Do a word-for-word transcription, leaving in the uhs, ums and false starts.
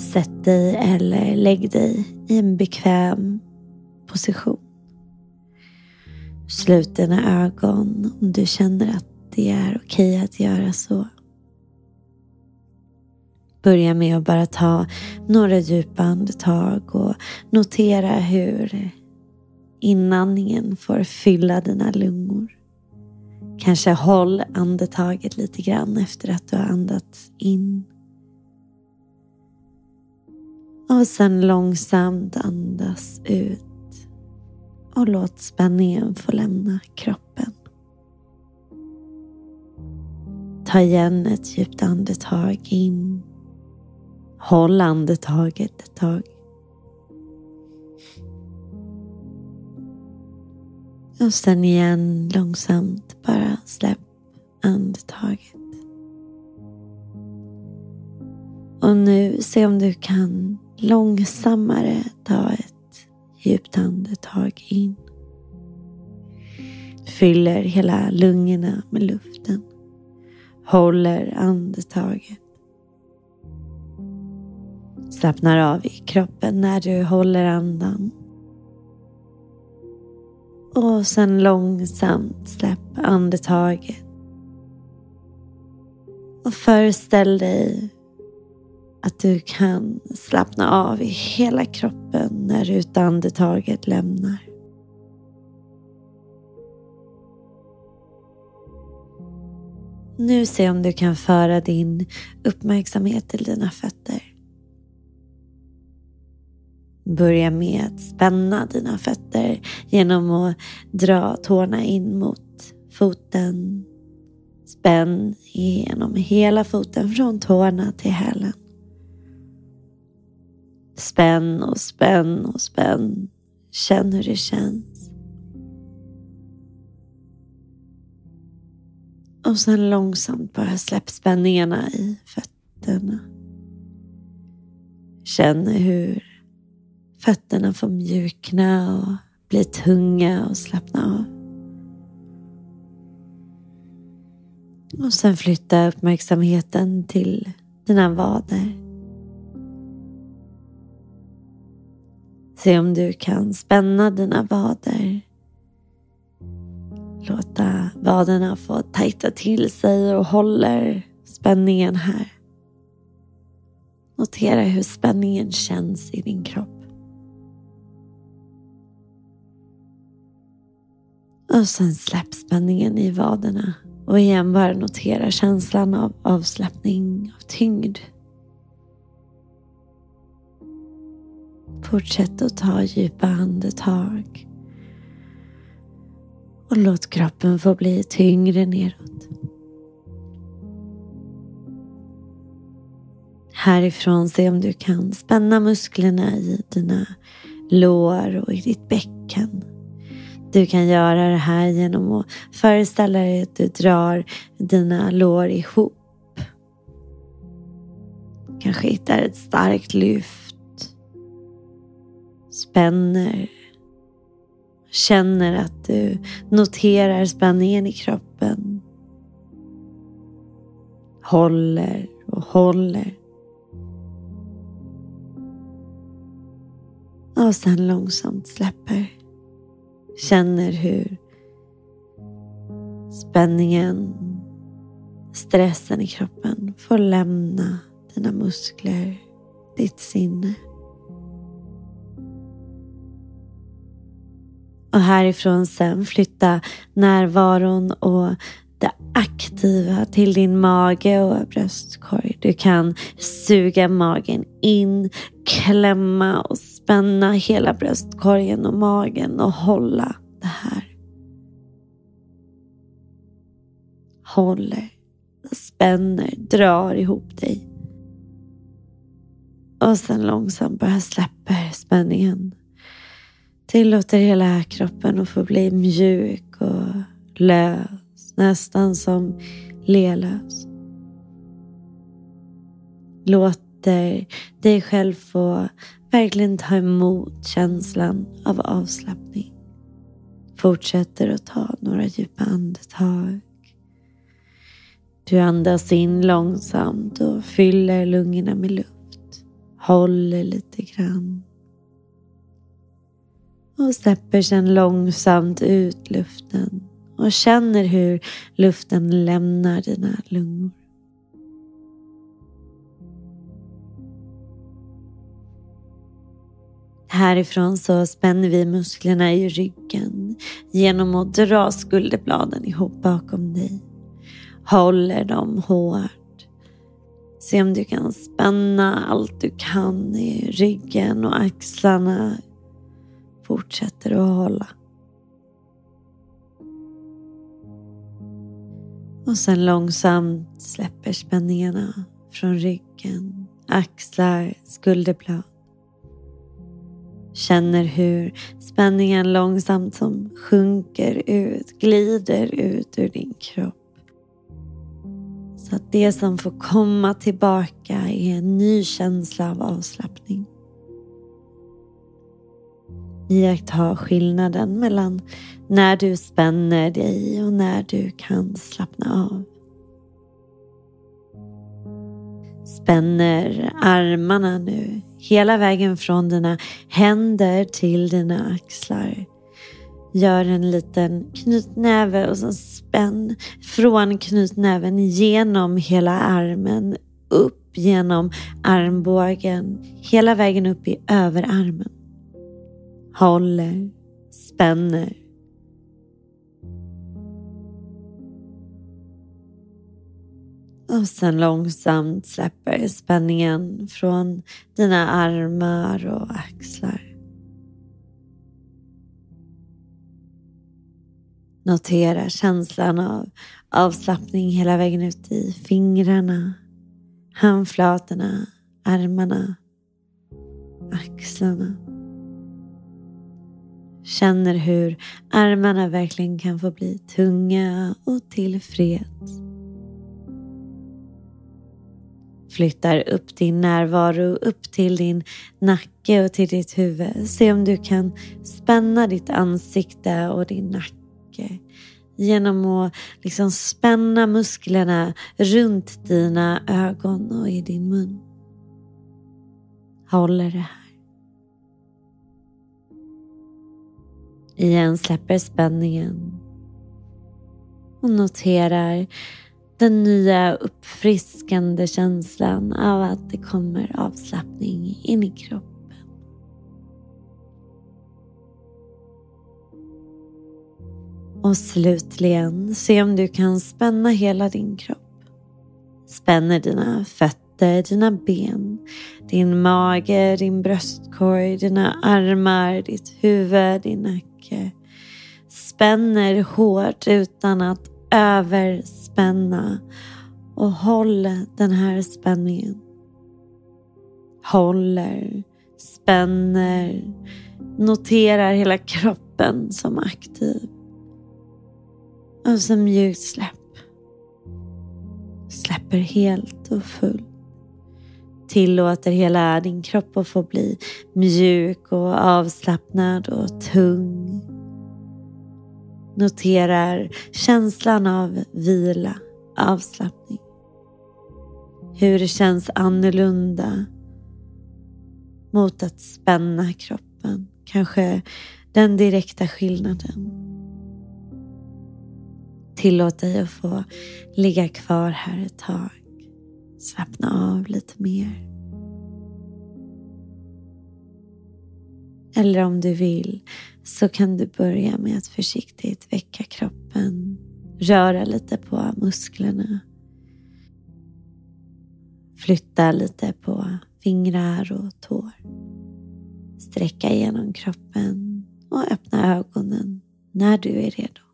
Sätt dig eller lägg dig i en bekväm position. Slut dina ögon om du känner att det är okej att göra så. Börja med att bara ta några djupa andetag och notera hur inandningen får fylla dina lungor. Kanske håll andetaget lite grann efter att du har andats in. Och sen långsamt andas ut. Och låt spänningen få lämna kroppen. Ta igen ett djupt andetag in. Håll andetaget ett tag. Och sen igen långsamt bara släpp andetaget. Och nu se om du kan långsammare ta ett djupt andetag in. Fyller hela lungorna med luften. Håller andetaget. Slappnar av i kroppen när du håller andan. Och sen långsamt släpp andetaget. Och föreställ dig att du kan slappna av i hela kroppen när utandetaget lämnar. Nu se om du kan föra din uppmärksamhet till dina fötter. Börja med att spänna dina fötter genom att dra tårna in mot foten. Spänn genom hela foten från tårna till hälen. Spänn och spänn och spänn. Känn hur det känns. Och sen långsamt bara släpp spänningarna i fötterna. Känn hur fötterna får mjukna och bli tunga och slappna av. Och sen flytta uppmärksamheten till dina vader. Se om du kan spänna dina vader. Låta vaderna få tajta till sig och håller spänningen här. Notera hur spänningen känns i din kropp. Och sen släpp spänningen i vaderna. Och igen bara notera känslan av avslappning och tyngd. Fortsätt att ta djupa andetag. Och låt kroppen få bli tyngre neråt. Härifrån se om du kan spänna musklerna i dina lår och i ditt bäcken. Du kan göra det här genom att föreställa dig att du drar dina lår ihop. Kanske hittar ett starkt lyft. Spänner. Känner att du noterar spänningen i kroppen. Håller och håller. Och sen långsamt släpper. Känner hur spänningen, stressen i kroppen får lämna dina muskler, ditt sinne. Och härifrån sen flytta närvaron och det aktiva till din mage och bröstkorg. Du kan suga magen in, klämma och spänna hela bröstkorgen och magen och hålla det här. Håller, spänner, drar ihop dig. Och sen långsamt bara släpper spänningen. Tillåter hela kroppen att få bli mjuk och lös, nästan som lelös. Låter dig själv få verkligen ta emot känslan av avslappning. Fortsätter att ta några djupa andetag. Du andas in långsamt och fyller lungorna med luft. håller lite grann. Och släpper sedan långsamt ut luften och känner hur luften lämnar dina lungor. Härifrån så spänner vi musklerna i ryggen genom att dra skulderbladen ihop bakom dig. Håller dem hårt. Se om du kan spänna allt du kan i ryggen och axlarna. Fortsätter att hålla. Och sen långsamt släpper spänningarna från ryggen, axlar, skulderblad. Känner hur spänningen långsamt som sjunker ut, glider ut ur din kropp. Så att det som får komma tillbaka är en ny känsla av avslappning. Iaktta skillnaden mellan när du spänner dig och när du kan slappna av. Spänner armarna nu hela vägen från dina händer till dina axlar. Gör en liten knytnäve och sen spänn från knytnäven genom hela armen, upp genom armbågen, hela vägen upp i överarmen. Håller, spänner. Och sen långsamt släpper spänningen från dina armar och axlar. Notera känslan av avslappning hela vägen ut i fingrarna, handflatorna, armarna, axlarna. Känner hur armarna verkligen kan få bli tunga och tillfreds. Flyttar upp din närvaro upp till din nacke och till ditt huvud. Se om du kan spänna ditt ansikte och din nacke. Genom att liksom spänna musklerna runt dina ögon och i din mun. Håller det här. Igen släpper spänningen och noterar den nya uppfriskande känslan av att det kommer avslappning in i kroppen. Och slutligen se om du kan spänna hela din kropp. Spänner dina fötter, dina ben, din mage, din bröstkorg, dina armar, ditt huvud, din nacke. Spänner hårt utan att överspänna och håll den här spänningen. Håller, spänner, noterar hela kroppen som aktiv. Och så mjukt släpp. Släpper helt och fullt. Tillåter hela din kropp att få bli mjuk och avslappnad och tung. Noterar känslan av vila, avslappning. Hur det känns annorlunda mot att spänna kroppen. Kanske den direkta skillnaden. Tillåt dig att få ligga kvar här ett tag. Slappna av lite mer. Eller om du vill så kan du börja med att försiktigt väcka kroppen. Röra lite på musklerna. Flytta lite på fingrar och tår. Sträcka igenom kroppen och öppna ögonen när du är redo.